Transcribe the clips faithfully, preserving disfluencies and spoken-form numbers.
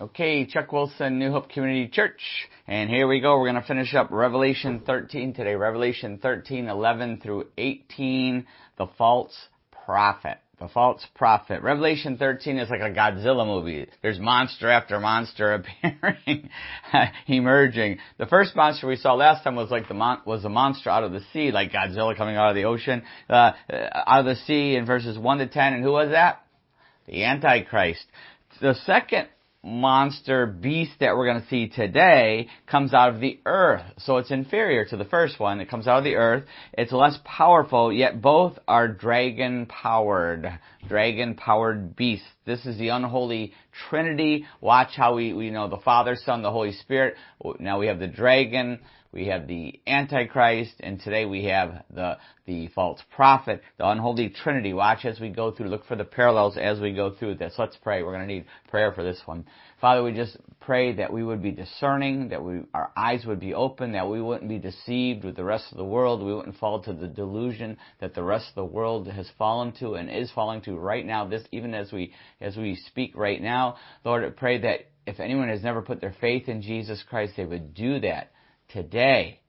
Okay, Chuck Wilson, New Hope Community Church, and here we go. We're going to finish up Revelation thirteen today, Revelation thirteen, eleven through eighteen, the false prophet, the false prophet. Revelation thirteen is like a Godzilla movie. There's monster after monster appearing, emerging. The first monster we saw last time was like the mon- was a monster out of the sea, like Godzilla coming out of the ocean, uh, out of the sea in verses one to ten, and who was that? The Antichrist. The second monster beast that we're going to see today comes out of the earth. So it's inferior to the first one. It comes out of the earth. It's less powerful, yet both are dragon-powered, dragon-powered beasts. This is the unholy Trinity. Watch how we, we know the Father, Son, the Holy Spirit. Now we have the dragon, we have the Antichrist, and today we have the the false prophet, the unholy Trinity. Watch as we go through. Look for the parallels as we go through this. Let's pray. We're going to need prayer for this one. Father, we just pray that we would be discerning, that we our eyes would be open, that we wouldn't be deceived with the rest of the world. We wouldn't fall to the delusion that the rest of the world has fallen to and is falling to right now, this even as we as we speak right now. Lord, I pray that if anyone has never put their faith in Jesus Christ, they would do that today.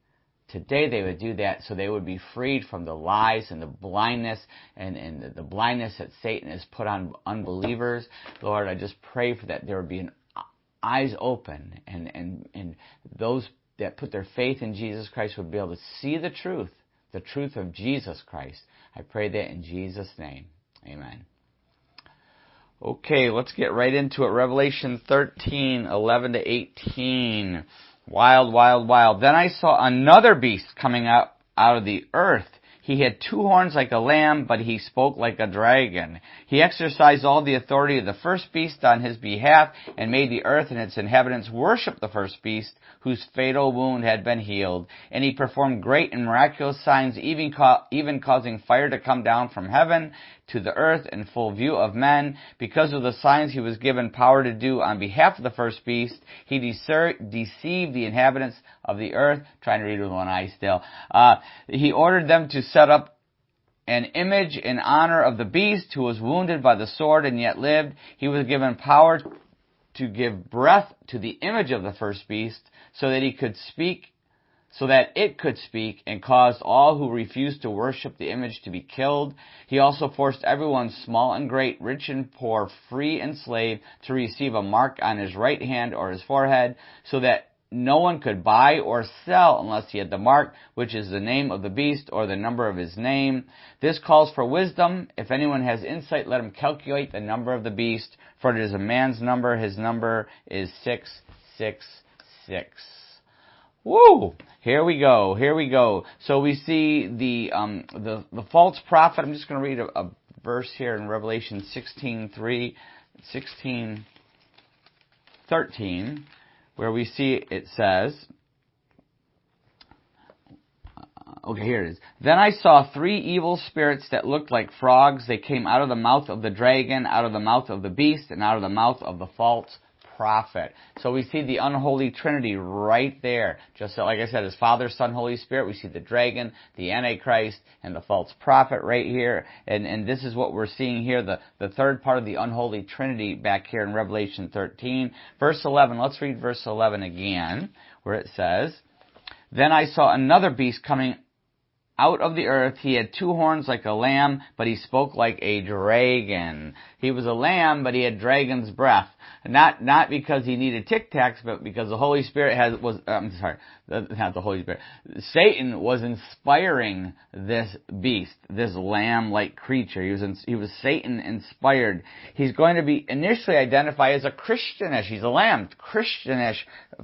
Today they would do that so they would be freed from the lies and the blindness and, and the blindness that Satan has put on unbelievers. Lord, I just pray for that there would be an eyes open and, and, and those that put their faith in Jesus Christ would be able to see the truth, the truth of Jesus Christ. I pray that in Jesus' name. Amen. Okay, let's get right into it. Revelation thirteen, eleven to eighteen. Wild, wild, wild. Then I saw another beast coming up out of the earth. He had two horns like a lamb, but he spoke like a dragon. He exercised all the authority of the first beast on his behalf and made the earth and its inhabitants worship the first beast, whose fatal wound had been healed. And he performed great and miraculous signs, even ca- even causing fire to come down from heaven to the earth in full view of men. Because of the signs he was given power to do on behalf of the first beast, he decer- deceived the inhabitants of the earth. Trying to read with one eye still. Uh, he ordered them to set up an image in honor of the beast who was wounded by the sword and yet lived. He was given power to give breath to the image of the first beast so that he could speak so that it could speak and caused all who refused to worship the image to be killed. He also forced everyone, small and great, rich and poor, free and slave, to receive a mark on his right hand or his forehead so that no one could buy or sell unless he had the mark, which is the name of the beast or the number of his name. This calls for wisdom. If anyone has insight, let him calculate the number of the beast, for it is a man's number. His number is six six six. Woo! Here we go. Here we go. So we see the um the, the false prophet. I'm just going to read a, a verse here in Revelation sixteen three, sixteen thirteen, where we see it says, okay, here it is. Then I saw three evil spirits that looked like frogs. They came out of the mouth of the dragon, out of the mouth of the beast, and out of the mouth of the false prophet. So we see the unholy Trinity right there. Just like I said, as Father, Son, Holy Spirit, we see the dragon, the Antichrist, and the false prophet right here. And and this is what we're seeing here, the, the third part of the unholy Trinity back here in Revelation thirteen. Verse eleven, let's read verse eleven again, where it says, Then I saw another beast coming out of the earth. He had two horns like a lamb, but he spoke like a dragon. He was a lamb, but he had dragon's breath. Not not because he needed Tic Tacs, but because the Holy Spirit has was I'm sorry, not the Holy Spirit. Satan was inspiring this beast, this lamb-like creature. He was in, he was Satan inspired. He's going to be initially identified as a Christianish. He's a lamb, Christianish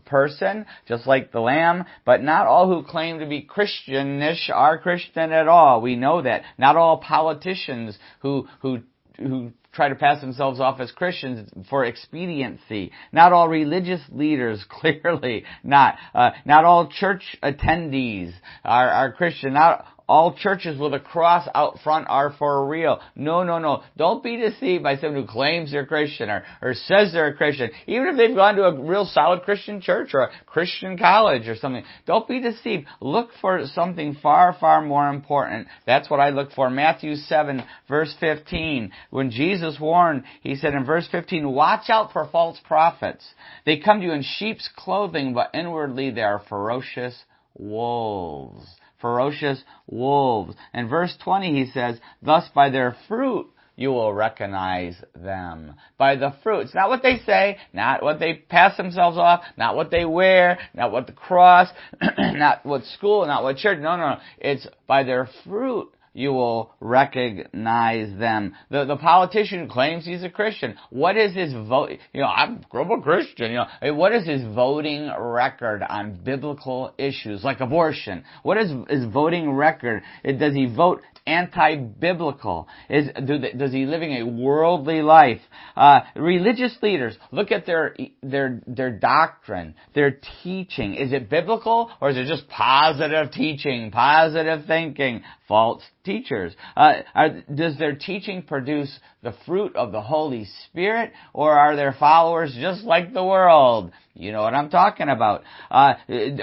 person, just like the lamb. But not all who claim to be Christianish are Christian at all. We know that. Not all politicians who who who try to pass themselves off as Christians for expediency. Not all religious leaders, clearly not. Uh, not all church attendees are, are Christian. Not all churches with a cross out front are for real. No, no, no. Don't be deceived by someone who claims they're Christian or, or says they're a Christian. Even if they've gone to a real solid Christian church or a Christian college or something. Don't be deceived. Look for something far, far more important. That's what I look for. Matthew seven, verse fifteen. When Jesus warned, he said in verse fifteen, watch out for false prophets. They come to you in sheep's clothing, but inwardly they are ferocious wolves. Ferocious wolves. In verse twenty he says, thus by their fruit you will recognize them. By the fruits. Not what they say, not what they pass themselves off, not what they wear, not what the cross, not what school, not what church. No, no, no. It's by their fruit you will recognize them. The the politician claims he's a Christian. What is his vote? You know, I'm a global Christian. You know, what is his voting record on biblical issues like abortion? What is his voting record? Does he vote anti-biblical? Is do they, does he living a worldly life? Uh, religious leaders, look at their their their doctrine, their teaching. Is it biblical or is it just positive teaching, positive thinking? False teachers. Uh, are, does their teaching produce the fruit of the Holy Spirit, or are their followers just like the world? You know what I'm talking about. Uh,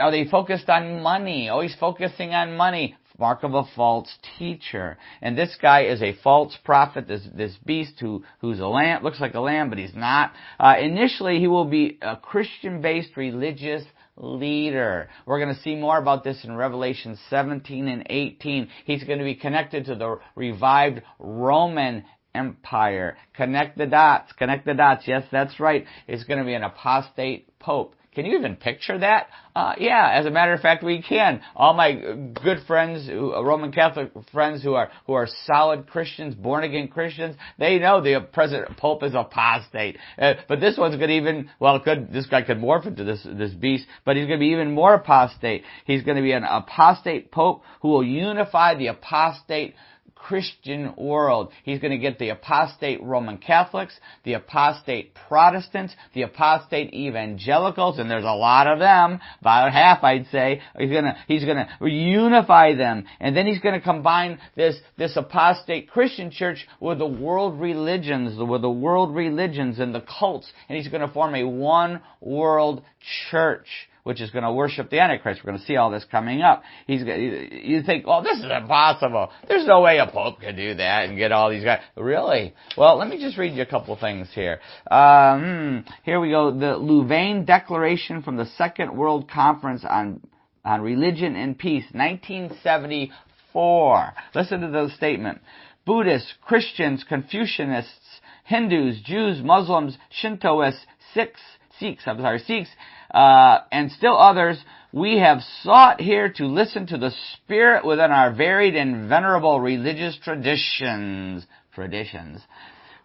are they focused on money? Always focusing on money. Mark of a false teacher. And this guy is a false prophet, this this beast who who's a lamb, looks like a lamb, but he's not. Uh, initially, he will be a Christian-based religious leader. We're going to see more about this in Revelation seventeen and eighteen. He's going to be connected to the revived Roman Empire. Connect the dots, connect the dots. Yes, that's right. It's going to be an apostate pope. Can you even picture that? Uh, yeah, as a matter of fact, we can. All my good friends, Roman Catholic friends who are, who are solid Christians, born again Christians, they know the present Pope is apostate. Uh, but this one's gonna even, well, it could, this guy could morph into this, this beast, but he's gonna be even more apostate. He's gonna be an apostate Pope who will unify the apostate Christian world. He's going to get the apostate Roman Catholics, the apostate Protestants, the apostate evangelicals, and there's a lot of them, about half I'd say. He's going to, he's going to unify them, and then he's going to combine this, this apostate Christian church with the world religions, with the world religions and the cults, and he's going to form a one world church, which is going to worship the Antichrist. We're going to see all this coming up. He's you think, oh, this is impossible. There's no way a pope can do that and get all these guys. Really? Well, let me just read you a couple of things here. Um, here we go. The Louvain Declaration from the Second World Conference on on Religion and Peace, nineteen seventy-four. Listen to the statement. Buddhists, Christians, Confucianists, Hindus, Jews, Muslims, Shintoists, Sikhs, Sikhs, I'm sorry, Sikhs, uh, and still others, we have sought here to listen to the spirit within our varied and venerable religious traditions. Traditions.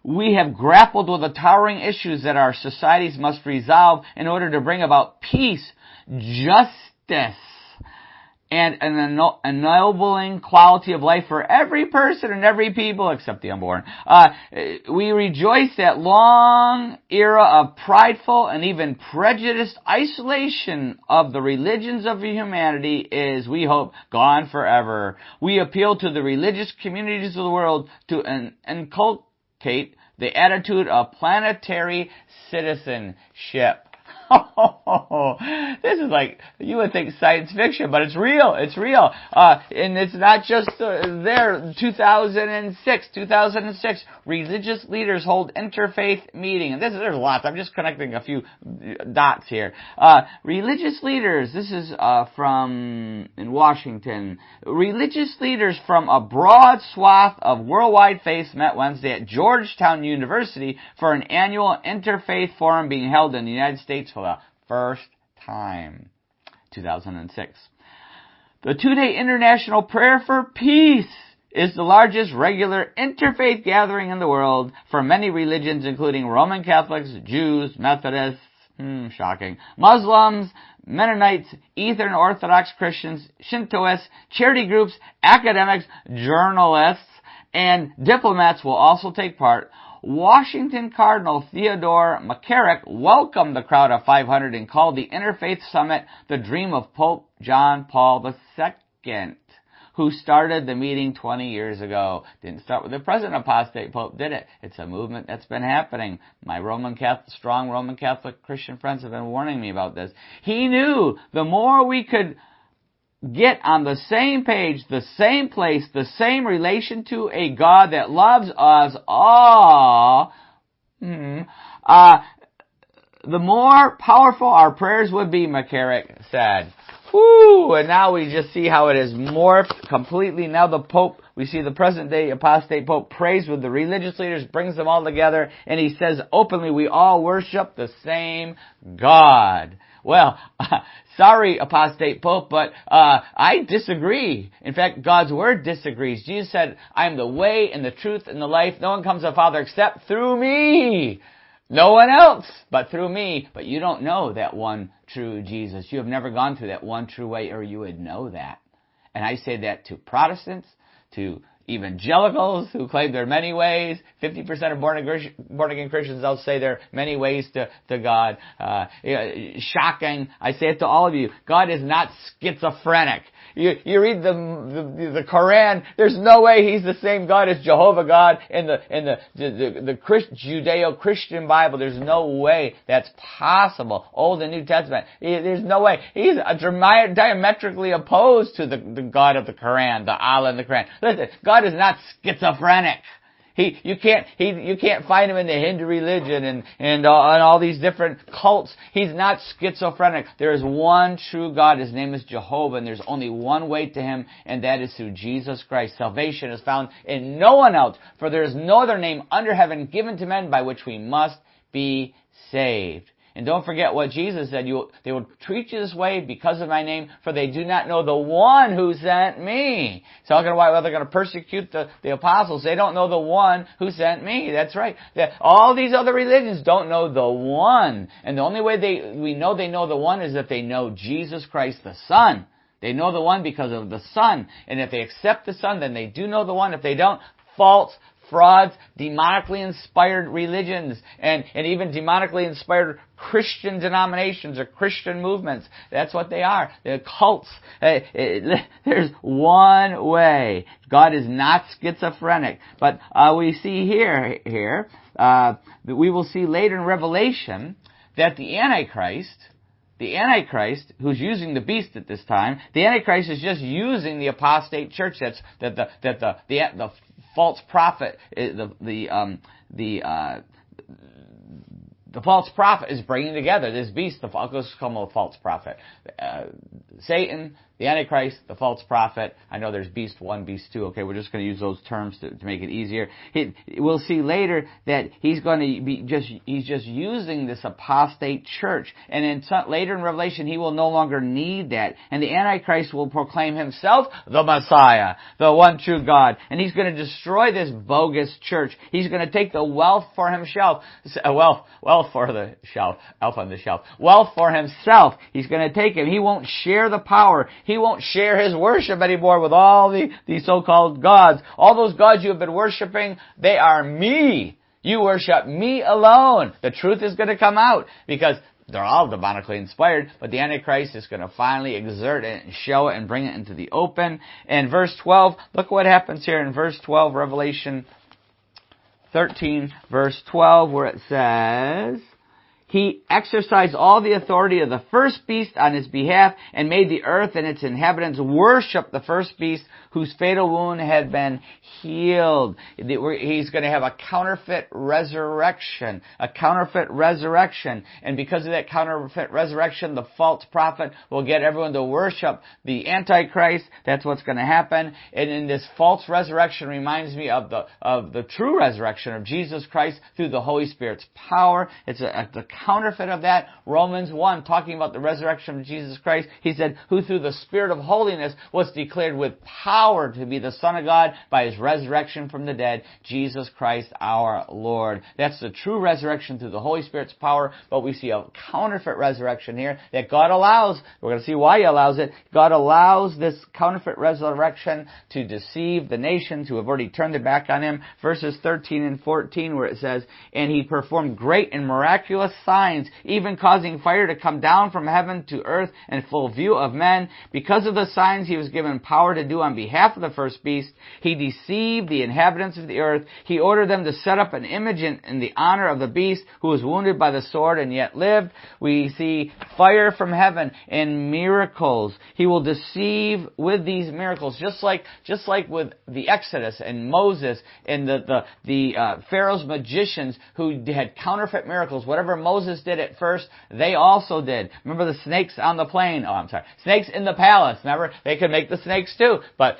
We have grappled with the towering issues that our societies must resolve in order to bring about peace, justice, and an ennobling quality of life for every person and every people except the unborn. Uh, we rejoice that long era of prideful and even prejudiced isolation of the religions of humanity is, we hope, gone forever. We appeal to the religious communities of the world to in- inculcate the attitude of planetary citizenship. Oh, this is like, you would think science fiction, but it's real, it's real. Uh, and it's not just uh, there, two thousand six, two thousand six, religious leaders hold interfaith meeting. And this, there's lots, I'm just connecting a few dots here. Uh, religious leaders, this is uh, from, in Washington, religious leaders from a broad swath of worldwide faiths met Wednesday at Georgetown University for an annual interfaith forum being held in the United States for the first time, two thousand six. The two-day International Prayer for Peace is the largest regular interfaith gathering in the world for many religions, including Roman Catholics, Jews, Methodists, hmm, shocking, Muslims, Mennonites, Eastern Orthodox Christians, Shintoists, charity groups, academics, journalists, and diplomats will also take part. Washington Cardinal Theodore McCarrick welcomed the crowd of five hundred and called the Interfaith Summit the dream of Pope John Paul the Second, who started the meeting twenty years ago. Didn't start with the present apostate pope, did it? It's a movement that's been happening. My Roman Catholic, strong Roman Catholic Christian friends have been warning me about this. He knew the more we could get on the same page, the same place, the same relation to a God that loves us all, mm, uh, the more powerful our prayers would be, McCarrick said. Woo! And now we just see how it is morphed completely. Now the Pope, we see the present day apostate Pope prays with the religious leaders, brings them all together, and he says openly, we all worship the same God. Well, uh, sorry, apostate Pope, but uh I disagree. In fact, God's Word disagrees. Jesus said, I am the way and the truth and the life. No one comes to the Father except through me. No one else but through me. But you don't know that one true Jesus. You have never gone through that one true way, or you would know that. And I say that to Protestants, to evangelicals who claim there are many ways. fifty percent of born-again Christians, I'll say there are many ways to, to God. Uh, shocking. I say it to all of you. God is not schizophrenic. You, you read the, the, the Quran, there's no way he's the same God as Jehovah God in the, in the, the, the, the Christ, Judeo-Christian Bible. There's no way that's possible. Old and New Testament. There's no way. He's a diame- diametrically opposed to the, the God of the Quran, the Allah in the Quran. Listen, God is not schizophrenic. He, you can't, he, you can't find him in the Hindu religion and, and, uh, and all these different cults. He's not schizophrenic. There is one true God. His name is Jehovah, and there's only one way to him, and that is through Jesus Christ. Salvation is found in no one else, for there is no other name under heaven given to men by which we must be saved. And don't forget what Jesus said, you, they will treat you this way because of my name, for they do not know the one who sent me. So how well, they're going to persecute the, the apostles. They don't know the one who sent me. That's right. They're, all these other religions don't know the one. And the only way they we know they know the one is if they know Jesus Christ the Son. They know the one because of the Son. And if they accept the Son, then they do know the one. If they don't, false, frauds, demonically inspired religions, and, and even demonically inspired Christian denominations or Christian movements. That's what they are. They're cults. Hey, it, there's one way. God is not schizophrenic. But uh, we see here, here uh, that we will see later in Revelation that the Antichrist, the Antichrist, who's using the beast at this time, the Antichrist is just using the apostate church. That's that the that the the, the false prophet, the the um the uh the false prophet is bringing together this beast. The false come a false prophet, uh, Satan, the Antichrist, the false prophet. I know there's beast one, beast two. Okay, we're just going to use those terms to, to make it easier. He, we'll see later that he's going to be just he's just using this apostate church, and in some, later in Revelation he will no longer need that, and the Antichrist will proclaim himself the Messiah, the one true God, and he's going to destroy this bogus church. He's going to take the wealth for himself, wealth, wealth for the shelf, Elf on the Shelf, wealth for himself. He's going to take it. He won't share the power. He won't share his worship anymore with all the, the so-called gods. All those gods you have been worshiping, they are me. You worship me alone. The truth is going to come out because they're all demonically inspired, but the Antichrist is going to finally exert it and show it and bring it into the open. And verse twelve, look what happens here in verse twelve, Revelation thirteen, verse twelve, where it says, he exercised all the authority of the first beast on his behalf and made the earth and its inhabitants worship the first beast whose fatal wound had been healed. He's going to have a counterfeit resurrection, a counterfeit resurrection. And because of that counterfeit resurrection, the false prophet will get everyone to worship the Antichrist. That's what's going to happen. And in this false resurrection reminds me of the, of the true resurrection of Jesus Christ through the Holy Spirit's power. It's a, a counterfeit of that. Romans one, talking about the resurrection of Jesus Christ, he said, who through the Spirit of holiness was declared with power to be the Son of God by his resurrection from the dead, Jesus Christ our Lord. That's the true resurrection through the Holy Spirit's power, but we see a counterfeit resurrection here that God allows. We're going to see why he allows it. God allows this counterfeit resurrection to deceive the nations who have already turned their back on him. Verses thirteen and fourteen, where it says, and he performed great and miraculous signs, even causing fire to come down from heaven to earth in full view of men. Because of the signs he was given power to do on behalf of the first beast, he deceived the inhabitants of the earth. He ordered them to set up an image in, in the honor of the beast who was wounded by the sword and yet lived. We see fire from heaven and miracles. He will deceive with these miracles, just like just like with the Exodus and Moses and the the the uh, Pharaoh's magicians who had counterfeit miracles. Whatever Moses did at first, they also did. Remember the snakes on the plain? Oh, I'm sorry, snakes in the palace. Remember, they could make the snakes too, but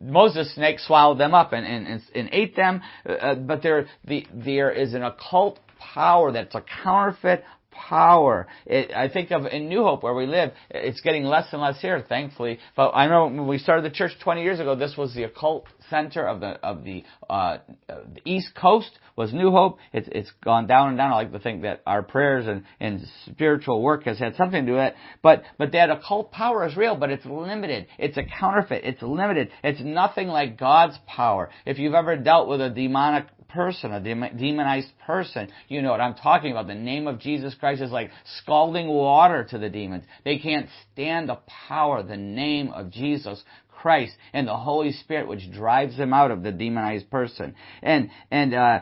Moses' snake swallowed them up and and and ate them. Uh, but there the there is an occult power that's a counterfeit power. It, I think of in New Hope where we live, it's getting less and less here, thankfully. But I know when we started the church twenty years ago, this was the occult center of the of the, uh, the East Coast was New Hope. It's it's gone down and down. I like to think that our prayers and, and spiritual work has had something to do with it. But but that occult power is real, but it's limited. It's a counterfeit. It's limited. It's nothing like God's power. If you've ever dealt with a demonic person, a demonized person, you know what I'm talking about. The name of Jesus Christ is like scalding water to the demons. They can't stand the power, the name of Jesus Christ and the Holy Spirit, which drives them out of the demonized person. And and uh,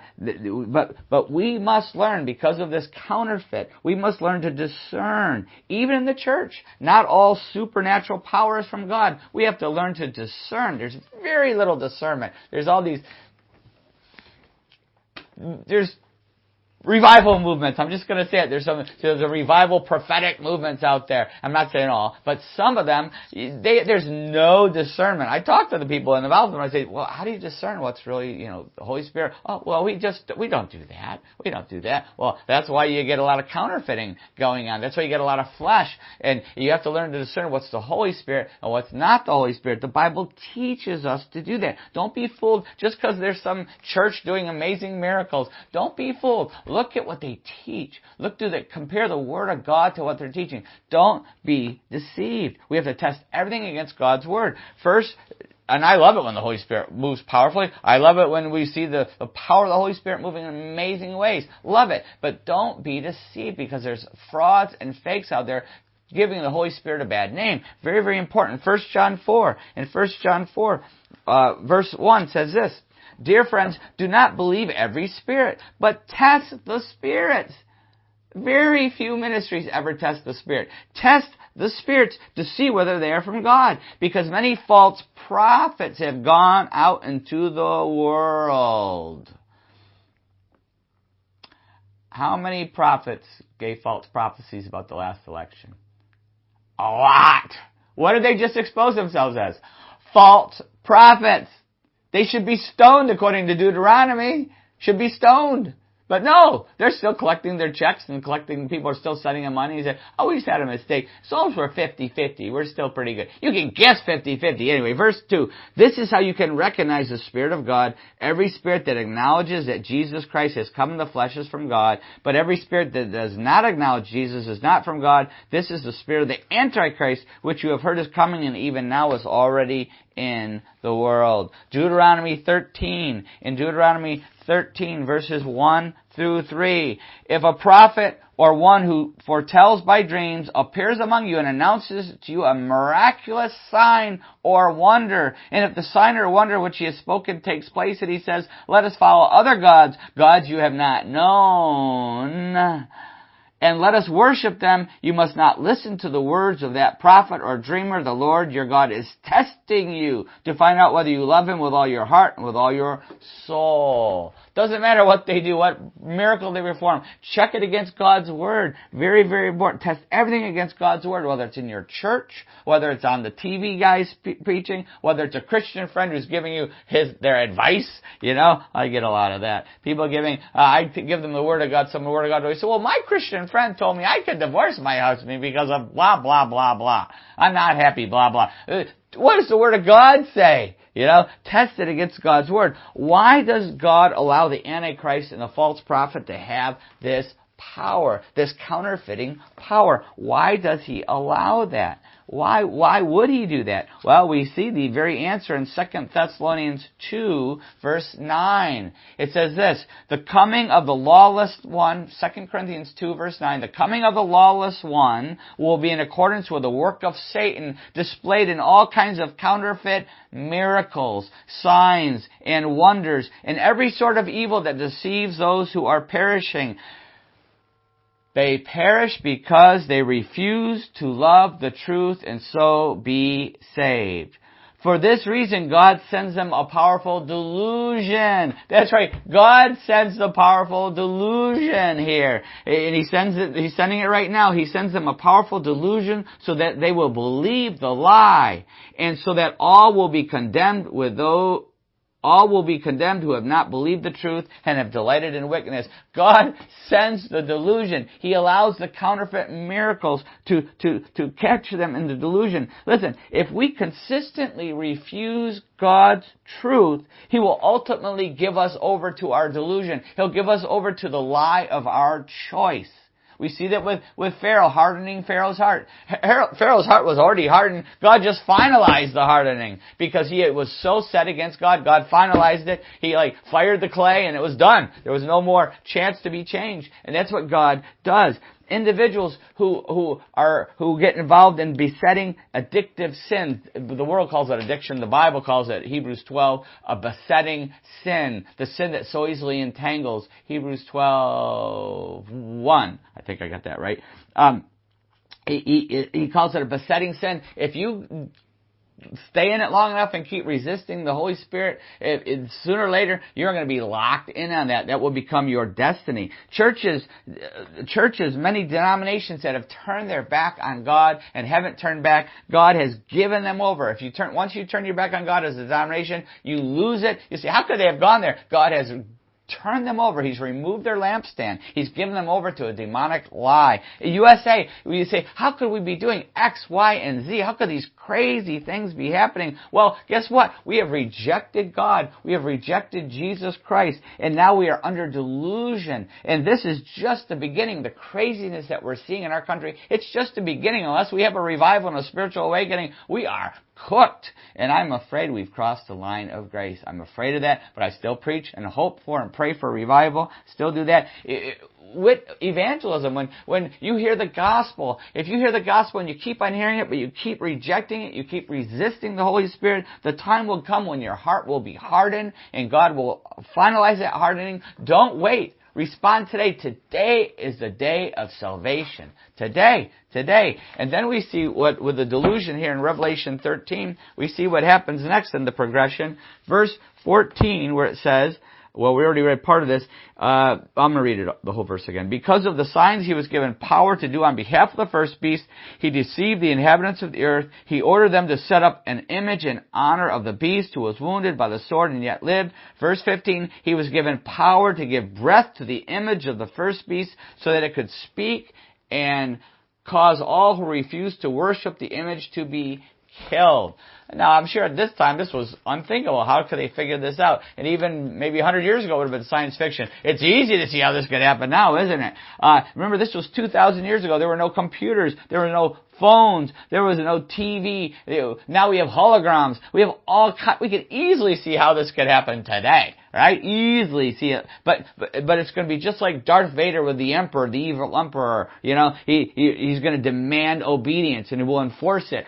but but we must learn, because of this counterfeit, we must learn to discern, even in the church. Not all supernatural power is from God. We have to learn to discern. There's very little discernment. There's all these There's revival movements. I'm just going to say it. There's some, there's a revival prophetic movements out there. I'm not saying all, but some of them, they, there's no discernment. I talk to the people in the mouth and I say, well, how do you discern what's really, you know, the Holy Spirit? Oh, well, we just, we don't do that. We don't do that. Well, that's why you get a lot of counterfeiting going on. That's why you get a lot of flesh. And you have to learn to discern what's the Holy Spirit and what's not the Holy Spirit. The Bible teaches us to do that. Don't be fooled just because there's some church doing amazing miracles. Don't be fooled. Look at what they teach. Look to the, compare the Word of God to what they're teaching. Don't be deceived. We have to test everything against God's Word. First, and I love it when the Holy Spirit moves powerfully. I love it when we see the, the power of the Holy Spirit moving in amazing ways. Love it. But don't be deceived, because there's frauds and fakes out there giving the Holy Spirit a bad name. Very, very important. First John four. And First John four, uh, verse one says this. Dear friends, do not believe every spirit, but test the spirits. Very few ministries ever test the spirit. Test the spirits to see whether they are from God, because many false prophets have gone out into the world. How many prophets gave false prophecies about the last election? A lot. What did they just expose themselves as? False prophets. They should be stoned, according to Deuteronomy. Should be stoned. But no, they're still collecting their checks and collecting, people are still sending them money. He said, oh, we just had a mistake. Souls were fifty-fifty. We're still pretty good. You can guess fifty-fifty. Anyway, verse two. This is how you can recognize the Spirit of God. Every spirit that acknowledges that Jesus Christ has come in the flesh is from God, but every spirit that does not acknowledge Jesus is not from God. This is the spirit of the Antichrist, which you have heard is coming and even now is already in the world. Deuteronomy thirteen. In Deuteronomy thirteen, verses one through three. If a prophet or one who foretells by dreams appears among you and announces to you a miraculous sign or wonder, and if the sign or wonder which he has spoken takes place and he says, let us follow other gods, gods you have not known, and let us worship them, you must not listen to the words of that prophet or dreamer. The Lord your God is testing you to find out whether you love him with all your heart and with all your soul. Doesn't matter what they do, what miracle they perform. Check it against God's Word. Very, very important. Test everything against God's Word, whether it's in your church, whether it's on the T V guys pe- preaching, whether it's a Christian friend who's giving you his their advice. You know, I get a lot of that. People giving, uh, I give them the Word of God, some of the Word of God. They say, well, my Christian friend told me I could divorce my husband because of blah, blah, blah, blah. I'm not happy, blah, blah. Uh, what does the Word of God say? You know, test it against God's Word. Why does God allow the Antichrist and the false prophet to have this power, this counterfeiting power. Why does he allow that? Why, why would he do that? Well, we see the very answer in Second Thessalonians two, verse nine. It says this, the coming of the lawless one, Second Corinthians two, verse nine, the coming of the lawless one will be in accordance with the work of Satan, displayed in all kinds of counterfeit miracles, signs, and wonders, and every sort of evil that deceives those who are perishing. They perish because they refuse to love the truth and so be saved. For this reason, God sends them a powerful delusion. That's right. God sends the powerful delusion here. And He sends it, He's sending it right now. He sends them a powerful delusion so that they will believe the lie and so that all will be condemned with those All will be condemned who have not believed the truth and have delighted in wickedness. God sends the delusion. He allows the counterfeit miracles to, to, to capture them in the delusion. Listen, if we consistently refuse God's truth, He will ultimately give us over to our delusion. He'll give us over to the lie of our choice. We see that with, with Pharaoh, hardening Pharaoh's heart. Pharaoh's heart was already hardened. God just finalized the hardening because he it was so set against God. God finalized it. He like fired the clay and it was done. There was no more chance to be changed. And that's what God does. Individuals who, who are, who get involved in besetting addictive sin. The world calls it addiction. The Bible calls it, Hebrews twelve, a besetting sin. The sin that so easily entangles. Hebrews twelve, one. I think I got that right. Um, he, he, he calls it a besetting sin. If you stay in it long enough and keep resisting the Holy Spirit, it, it, sooner or later, you're going to be locked in on that. That will become your destiny. Churches, churches, many denominations that have turned their back on God and haven't turned back, God has given them over. If you turn, once you turn your back on God as a denomination, you lose it. You see, how could they have gone there? God has turned them over. He's removed their lampstand. He's given them over to a demonic lie. In U S A, we say, how could we be doing X, Y, and Z? How could these crazy things be happening? Well, guess what? We have rejected God. We have rejected Jesus Christ. And now we are under delusion. And this is just the beginning. The craziness that we're seeing in our country, it's just the beginning. Unless we have a revival and a spiritual awakening, we are cooked. And I'm afraid we've crossed the line of grace. I'm afraid of that, but I still preach and hope for and pray for revival. Still do that. It, it, with evangelism, when, when you hear the gospel, if you hear the gospel and you keep on hearing it, but you keep rejecting it, you keep resisting the Holy Spirit, the time will come when your heart will be hardened and God will finalize that hardening. Don't wait. Respond today. Today is the day of salvation. Today. Today. And then we see what, with the delusion here in Revelation thirteen, we see what happens next in the progression. Verse fourteen, where it says, well, we already read part of this. Uh, I'm going to read it, the whole verse again. Because of the signs he was given power to do on behalf of the first beast, he deceived the inhabitants of the earth. He ordered them to set up an image in honor of the beast who was wounded by the sword and yet lived. Verse fifteen, he was given power to give breath to the image of the first beast so that it could speak and cause all who refused to worship the image to be killed. Now, I'm sure at this time this was unthinkable. How could they figure this out? And even maybe one hundred years ago it would have been science fiction. It's easy to see how this could happen now, isn't it? Uh, remember, this was two thousand years ago. There were no computers. There were no phones. There was no T V. Now we have holograms. We have all kinds. We could easily see how this could happen today, right? Easily see it. But, but, but it's going to be just like Darth Vader with the Emperor, the evil Emperor. You know, he, he he's going to demand obedience and he will enforce it.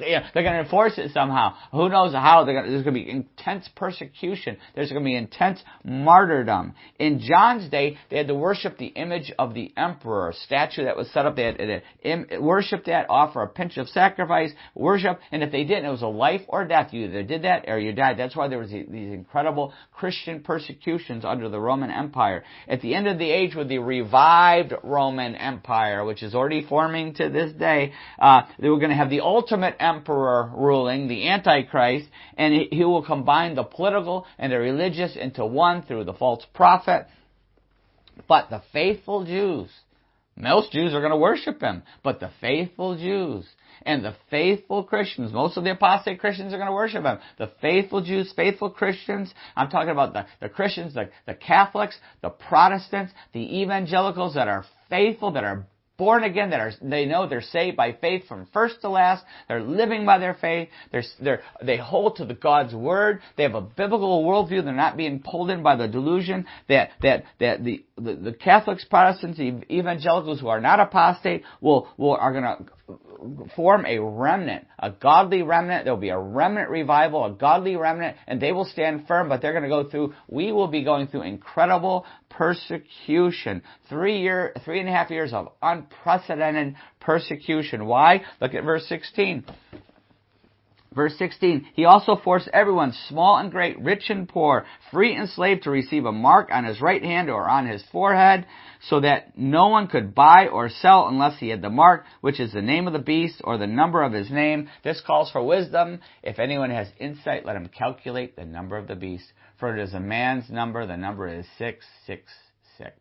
Yeah, they're going to enforce it somehow. Who knows how? They're going to, there's going to be intense persecution. There's going to be intense martyrdom. In John's day, they had to worship the image of the Emperor, a statue that was set up. They had to im- worship that, offer a pinch of sacrifice, worship, and if they didn't, it was a life or death. You either did that or you died. That's why there was these incredible Christian persecutions under the Roman Empire. At the end of the age, with the revived Roman Empire, which is already forming to this day, uh, they were going to have the ultimate emperor ruling, the Antichrist, and he will combine the political and the religious into one through the false prophet. But the faithful Jews, Most Jews are going to worship him. But the faithful Jews and the faithful Christians, most of the apostate Christians are going to worship him. The faithful Jews, faithful Christians, I'm talking about the, the Christians, the, the Catholics, the Protestants, the evangelicals that are faithful, that are born again, that are, they know they're saved by faith from first to last. They're living by their faith. They're, they're, they hold to the God's Word. They have a biblical worldview. They're not being pulled in by the delusion that, that, that the, the, the Catholics, Protestants, evangelicals who are not apostate will, will, are gonna form a remnant, a godly remnant. There'll be a remnant revival, a godly remnant, and they will stand firm, but they're gonna go through, we will be going through incredible persecution. Three year, three and a half years of unprecedented persecution. Why? Look at verse sixteen. Verse sixteen, he also forced everyone, small and great, rich and poor, free and slave, to receive a mark on his right hand or on his forehead, so that no one could buy or sell unless he had the mark, which is the name of the beast or the number of his name. This calls for wisdom. If anyone has insight, let him calculate the number of the beast. For it is a man's number. The number is six six six.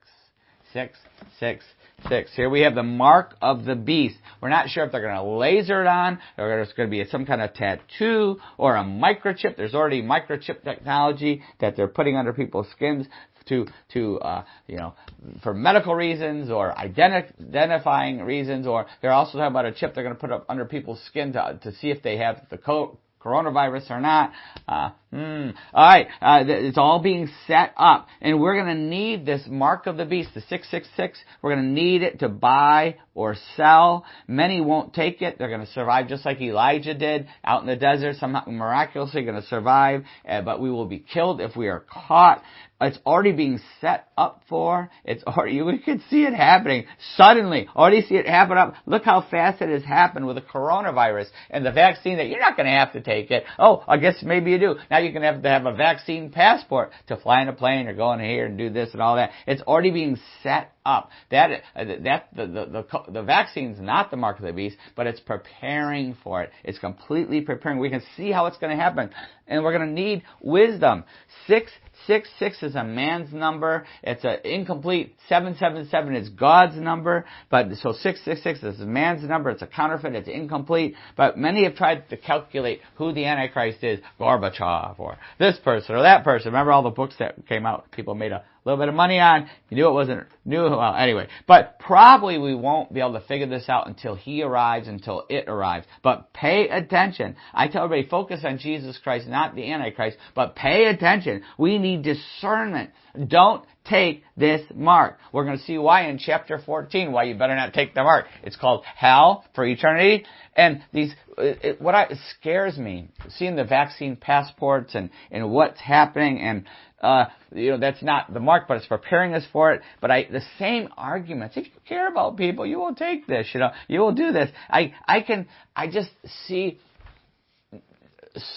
six six six. Here we have the mark of the beast. We're not sure if they're going to laser it on, or it's going to be some kind of tattoo or a microchip. There's already microchip technology that they're putting under people's skins to, to, uh, you know, for medical reasons or identi- identifying reasons, or they're also talking about a chip they're going to put up under people's skin to, to see if they have the co- coronavirus or not. Uh, Mm. All right, uh, it's all being set up, and we're going to need this mark of the beast, the six six six. We're going to need it to buy or sell. Many won't take it. They're going to survive just like Elijah did out in the desert, somehow miraculously going to survive, uh, but we will be killed if we are caught. It's already being set up for. It's already, we could see it happening suddenly. Already see it happen up. Look how fast it has happened with the coronavirus and the vaccine, that you're not going to have to take it. Oh, I guess maybe you do. Now you're going to have to have a vaccine passport to fly in a plane or go in here and do this and all that. It's already being set up. That, that, the, the, the, the vaccine's not the mark of the beast, but it's preparing for it. It's completely preparing. We can see how it's going to happen. And we're going to need wisdom. Six, six, six is a man's number. It's an incomplete. Seven, seven, seven is God's number. But so six, six, six is a man's number. It's a counterfeit. It's incomplete. But many have tried to calculate who the Antichrist is. Gorbachev or this person or that person. Remember all the books that came out? People made a little bit of money on. You knew it wasn't new. Well, anyway. But probably we won't be able to figure this out until he arrives, until it arrives. But pay attention. I tell everybody, focus on Jesus Christ, not the Antichrist. But pay attention. We need discernment. Don't take this mark. We're going to see why in chapter fourteen, why you better not take the mark. It's called hell for eternity. And these, it, what I, it scares me, seeing the vaccine passports and, and what's happening, and Uh, you know, that's not the mark, but it's preparing us for it. But I, the same arguments, if you care about people, you will take this, you know, you will do this. I, I can, I just see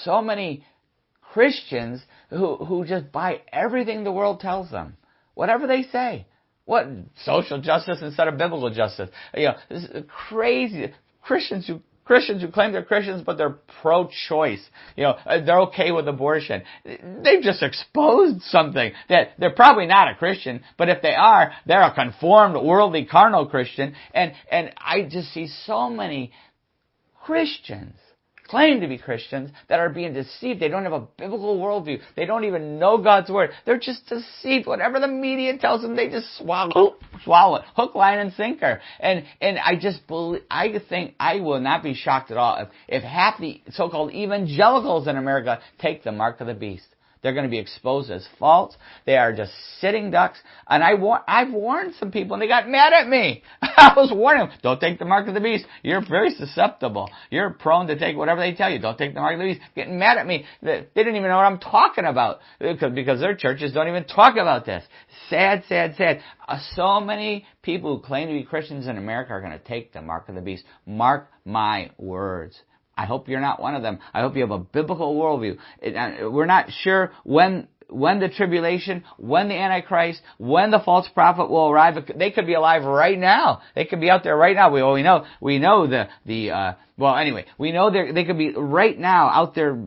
so many Christians who, who just buy everything the world tells them, whatever they say. What, social justice instead of biblical justice? You know, this is crazy. Christians who Christians who claim they're Christians, but they're pro-choice. You know, they're okay with abortion. They've just exposed something that they're probably not a Christian, but if they are, they're a conformed, worldly, carnal Christian. And, and I just see so many Christians, claim to be Christians, that are being deceived. They don't have a biblical worldview. They don't even know God's Word. They're just deceived. Whatever the media tells them, they just swallow, swallow it. Hook, line, and sinker. And, and I just believe, I think I will not be shocked at all if, if half the so-called evangelicals in America take the mark of the beast. They're going to be exposed as false. They are just sitting ducks. And I wa- I've warned some people, and they got mad at me. I was warning them, don't take the mark of the beast. You're very susceptible. You're prone to take whatever they tell you. Don't take the mark of the beast. Getting mad at me. They didn't even know what I'm talking about, because their churches don't even talk about this. Sad, sad, sad. So many people who claim to be Christians in America are going to take the mark of the beast. Mark my words. I hope you're not one of them. I hope you have a biblical worldview. We're not sure when when the tribulation, when the Antichrist, when the false prophet will arrive. They could be alive right now. They could be out there right now. We only know we know the the uh well anyway, we know they they could be right now out there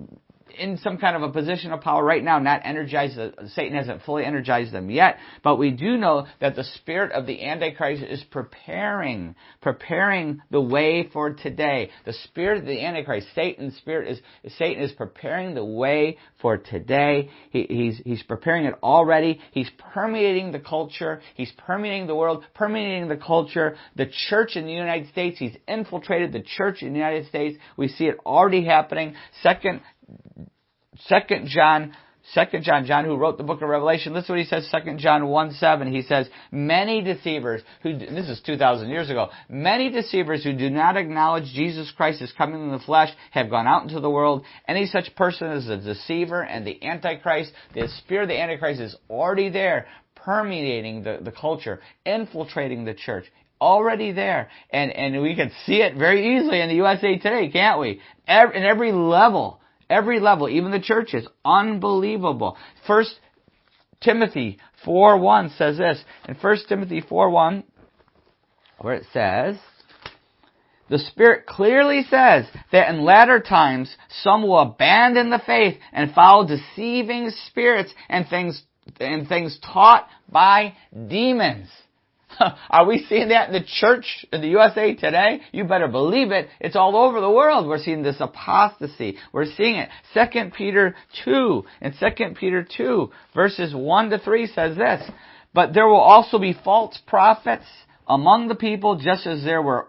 in some kind of a position of power right now, not energized. Satan hasn't fully energized them yet, but we do know that the spirit of the Antichrist is preparing, preparing the way for today. The spirit of the Antichrist, Satan's spirit is, Satan is preparing the way for today. He, he's, he's preparing it already. He's permeating the culture. He's permeating the world, permeating the culture, the church in the United States. He's infiltrated the church in the United States. We see it already happening. Second, Second John, Second John, John who wrote the book of Revelation, listen what he says, Second John one seven, he says, many deceivers who, this is two thousand years ago, many deceivers who do not acknowledge Jesus Christ is coming in the flesh have gone out into the world. Any such person is a deceiver and the Antichrist. The spirit of the Antichrist is already there, permeating the, the culture, infiltrating the church. Already there. And, and we can see it very easily in the U S A today, can't we? Every, in every level. Every level, even the churches, unbelievable. First Timothy four one says this. In First Timothy four one, where it says, the Spirit clearly says that in latter times some will abandon the faith and follow deceiving spirits and things and things taught by demons. Are we seeing that in the church in the U S A today? You better believe it. It's all over the world. We're seeing this apostasy. We're seeing it. Second Peter two and Second Peter two verses one to three says this, but there will also be false prophets among the people, just as there were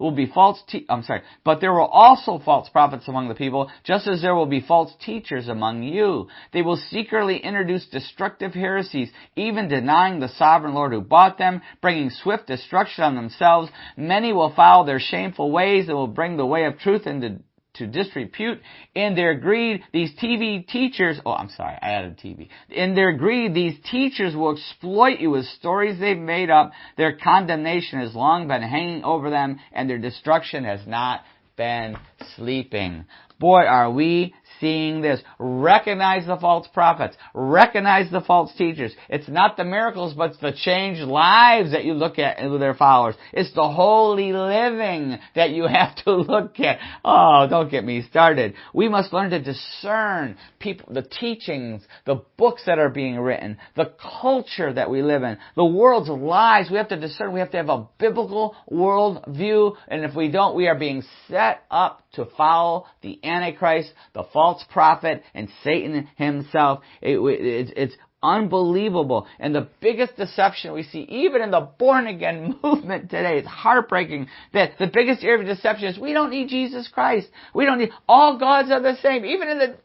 will be false. Te- I'm sorry, but there will also false prophets among the people, just as there will be false teachers among you. They will secretly introduce destructive heresies, even denying the sovereign Lord who bought them, bringing swift destruction on themselves. Many will follow their shameful ways and will bring the way of truth into to disrepute. In their greed, these T V teachers, oh, I'm sorry, I added T V. In their greed, these teachers will exploit you with stories they've made up. Their condemnation has long been hanging over them, and their destruction has not been sleeping. Boy, are we seeing this. Recognize the false prophets. Recognize the false teachers. It's not the miracles, but it's the changed lives that you look at with their followers. It's the holy living that you have to look at. Oh, don't get me started. We must learn to discern people, the teachings, the books that are being written, the culture that we live in, the world's lies. We have to discern. We have to have a biblical worldview. And if we don't, we are being set up to follow the Antichrist, the false prophet, and Satan himself. It, it, it's unbelievable. And the biggest deception we see, even in the born-again movement today, it's heartbreaking that the biggest area of deception is we don't need Jesus Christ. We don't need, all gods are the same. Even in the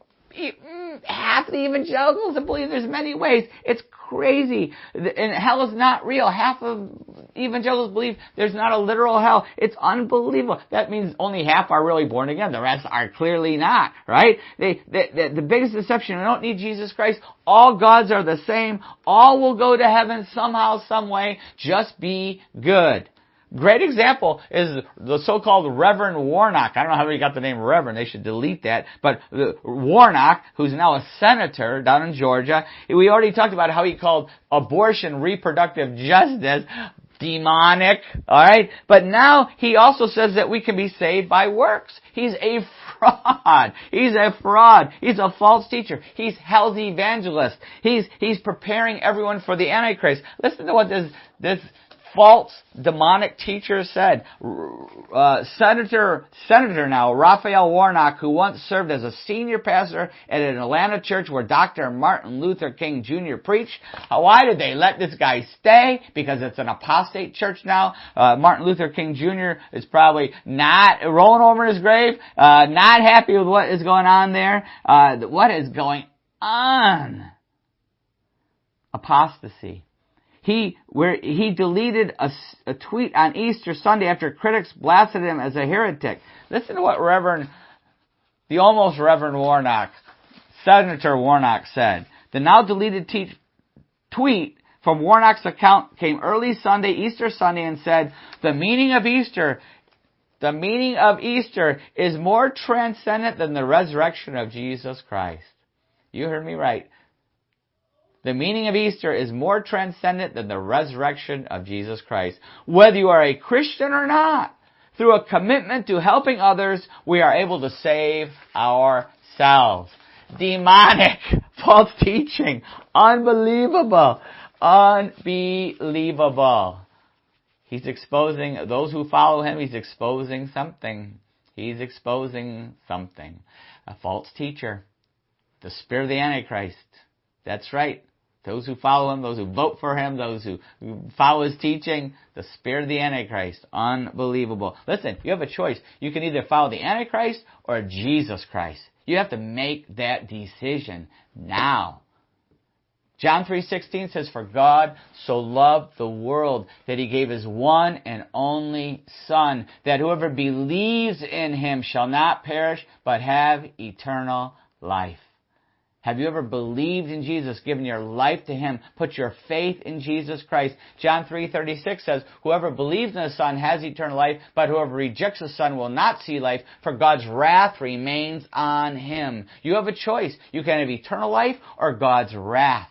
half the evangelicals that believe there's many ways. It's crazy. And hell is not real. Half of evangelicals believe there's not a literal hell. It's unbelievable. That means only half are really born again. The rest are clearly not, right? They, they, they, the biggest deception, we don't need Jesus Christ. All gods are the same. All will go to heaven somehow, some way. Just be good. Great example is the so-called Reverend Warnock. I don't know how he got the name Reverend. They should delete that. But Warnock, who's now a senator down in Georgia, we already talked about how he called abortion reproductive justice demonic, all right? But now he also says that we can be saved by works. He's a fraud. He's a fraud. He's a false teacher. He's hell's evangelist. He's he's preparing everyone for the Antichrist. Listen to what this this false demonic teacher said. Uh, Senator, Senator now, Raphael Warnock, who once served as a senior pastor at an Atlanta church where Doctor Martin Luther King Junior preached. Why did they let this guy stay? Because it's an apostate church now. Uh, Martin Luther King Junior is probably not rolling over in his grave, uh, not happy with what is going on there. Uh, what is going on? Apostasy. He, where he deleted a, a tweet on Easter Sunday after critics blasted him as a heretic. Listen to what Reverend, the almost Reverend Warnock, Senator Warnock said. The now deleted te- tweet from Warnock's account came early Sunday, Easter Sunday, and said, the meaning of Easter, the meaning of Easter is more transcendent than the resurrection of Jesus Christ. You heard me right. The meaning of Easter is more transcendent than the resurrection of Jesus Christ. Whether you are a Christian or not, through a commitment to helping others, we are able to save ourselves. demonic, false teaching. Unbelievable. Unbelievable. He's exposing those who follow him. He's exposing something. He's exposing something. A false teacher. The spirit of the Antichrist. That's right. Those who follow him, those who vote for him, those who follow his teaching, the spirit of the Antichrist. Unbelievable. Listen, you have a choice. You can either follow the Antichrist or Jesus Christ. You have to make that decision now. John three sixteen says, "For God so loved the world that he gave his one and only Son, that whoever believes in him shall not perish, but have eternal life." Have you ever believed in Jesus, given your life to him, put your faith in Jesus Christ? John three thirty-six says, "Whoever believes in the Son has eternal life, but whoever rejects the Son will not see life, for God's wrath remains on him." You have a choice. You can have eternal life or God's wrath.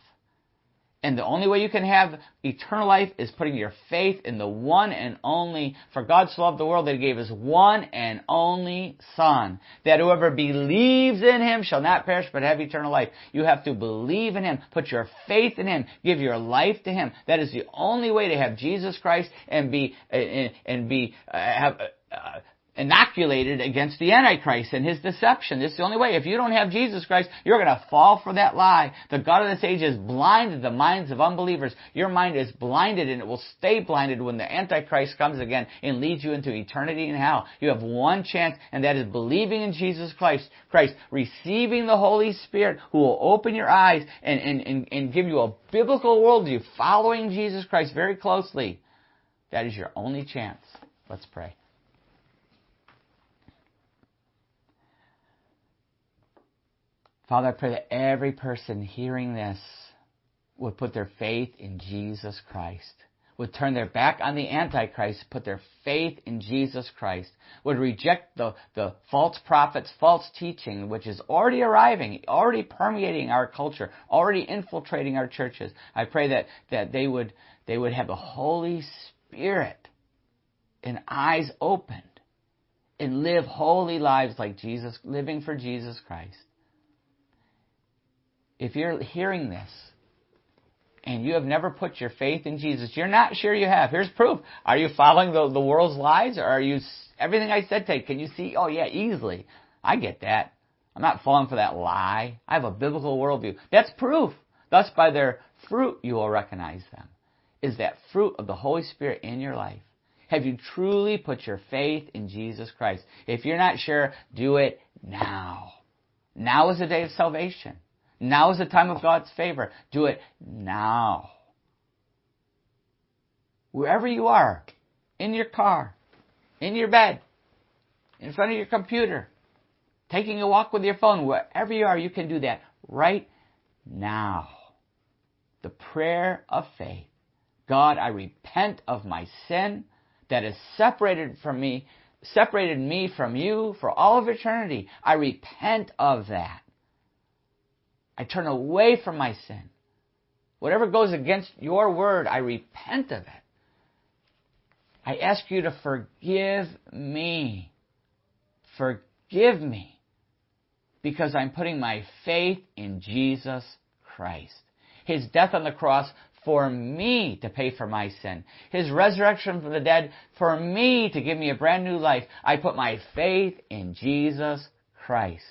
And the only way you can have eternal life is putting your faith in the one and only, for God so loved the world that he gave his one and only Son, that whoever believes in him shall not perish but have eternal life. You have to believe in him, put your faith in him, give your life to him. That is the only way to have Jesus Christ and be and, and be uh, have uh, inoculated against the Antichrist and his deception. This is the only way. If you don't have Jesus Christ, you're going to fall for that lie. The God of this age has blinded the minds of unbelievers. Your mind is blinded, and it will stay blinded when the Antichrist comes again and leads you into eternity in hell. You have one chance, and that is believing in Jesus Christ, Christ, receiving the Holy Spirit, who will open your eyes and, and, and, and give you a biblical worldview, following Jesus Christ very closely. That is your only chance. Let's pray. Father, I pray that every person hearing this would put their faith in Jesus Christ, would turn their back on the Antichrist, put their faith in Jesus Christ, would reject the, the false prophets, false teaching, which is already arriving, already permeating our culture, already infiltrating our churches. I pray that, that they would, they would have the Holy Spirit and eyes opened and live holy lives like Jesus, living for Jesus Christ. If you're hearing this and you have never put your faith in Jesus, you're not sure you have. Here's proof. Are you following the, the world's lies? Or are you, everything I said today, can you see? Oh yeah, easily. I get that. I'm not falling for that lie. I have a biblical worldview. That's proof. Thus by their fruit you will recognize them. Is that fruit of the Holy Spirit in your life? Have you truly put your faith in Jesus Christ? If you're not sure, do it now. Now is the day of salvation. Now is the time of God's favor. Do it now. Wherever you are, in your car, in your bed, in front of your computer, taking a walk with your phone, wherever you are, you can do that right now. The prayer of faith. God, I repent of my sin that has separated from me, separated me from you for all of eternity. I repent of that. I turn away from my sin. Whatever goes against your word, I repent of it. I ask you to forgive me. Forgive me. Because I'm putting my faith in Jesus Christ. His death on the cross for me to pay for my sin. His resurrection from the dead for me to give me a brand new life. I put my faith in Jesus Christ.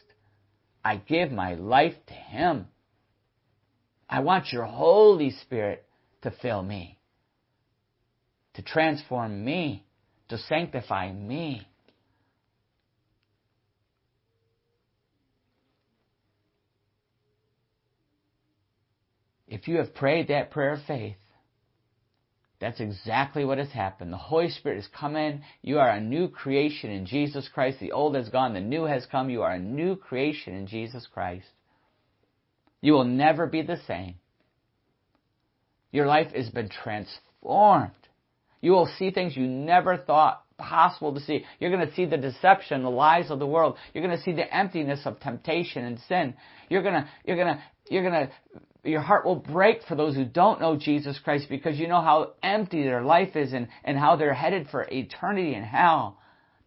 I give my life to him. I want your Holy Spirit to fill me, to transform me, to sanctify me. If you have prayed that prayer of faith, that's exactly what has happened. The Holy Spirit has come in. You are a new creation in Jesus Christ. The old has gone. The new has come. You are a new creation in Jesus Christ. You will never be the same. Your life has been transformed. You will see things you never thought possible to see. You're going to see the deception, the lies of the world. You're going to see the emptiness of temptation and sin. You're going to, you're going to, you're going to, your heart will break for those who don't know Jesus Christ, because you know how empty their life is and, and how they're headed for eternity in hell.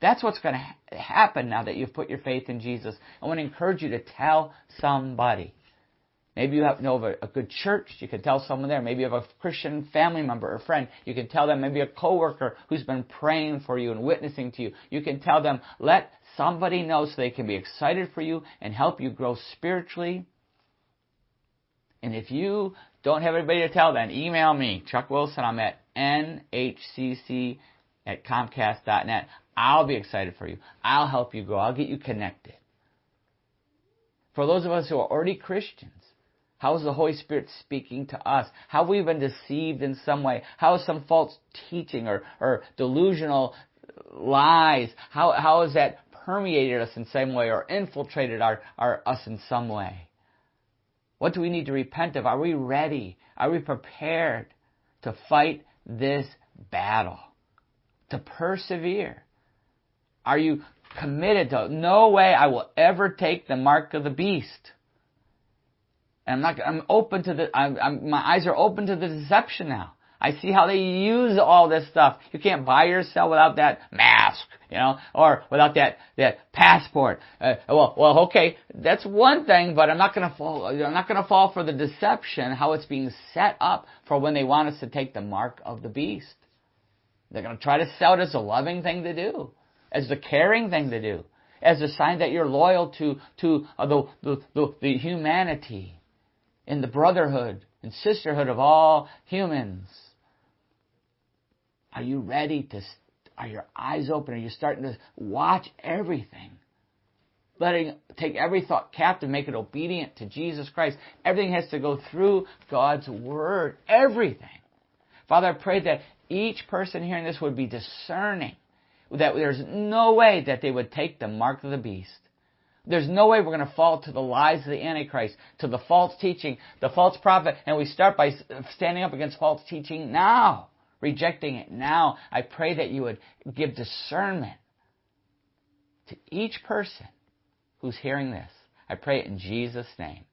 That's what's going to ha- happen now that you've put your faith in Jesus. I want to encourage you to tell somebody. Maybe you have, know of a, a good church. You can tell someone there. Maybe you have a Christian family member or friend. You can tell them. Maybe a coworker who's been praying for you and witnessing to you. You can tell them. Let somebody know so they can be excited for you and help you grow spiritually. And if you don't have anybody to tell, then email me, Chuck Wilson. I'm at N H C C at comcast dot net. I'll be excited for you. I'll help you grow. I'll get you connected. For those of us who are already Christians, how is the Holy Spirit speaking to us? How have we been deceived in some way? How is some false teaching or, or delusional lies? How, how has that permeated us in some way or infiltrated our, our us in some way? What do we need to repent of? Are we ready? Are we prepared to fight this battle? To persevere? Are you committed to, no way I will ever take the mark of the beast? And I'm not, I'm open to the, I'm, I'm, my eyes are open to the deception now. I see how they use all this stuff. You can't buy or sell without that mask, you know, or without that, that passport. Uh, well, well, okay, that's one thing, but I'm not gonna fall, I'm not gonna fall for the deception, how it's being set up for when they want us to take the mark of the beast. They're gonna try to sell it as a loving thing to do, as the caring thing to do, as a sign that you're loyal to, to uh, the, the, the, the humanity and the brotherhood and sisterhood of all humans. Are you ready to, are your eyes open? Are you starting to watch everything? Letting, take every thought captive, make it obedient to Jesus Christ. Everything has to go through God's Word. Everything. Father, I pray that each person hearing this would be discerning, that there's no way that they would take the mark of the beast. There's no way we're going to fall to the lies of the Antichrist, to the false teaching, the false prophet, and we start by standing up against false teaching now, rejecting it now. I pray that you would give discernment to each person who's hearing this. I pray it in Jesus' name.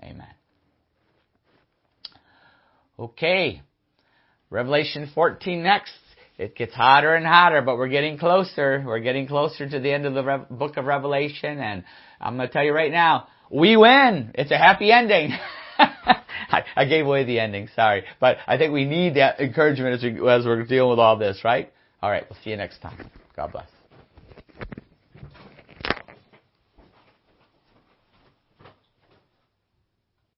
Amen. Okay. Revelation fourteen next. It gets hotter and hotter, but we're getting closer. We're getting closer to the end of the Re- book of Revelation, and I'm going to tell you right now, we win. It's a happy ending. I, I gave away the ending, sorry. But I think we need that encouragement as, we, as we're dealing with all this, right? All right, we'll see you next time. God bless.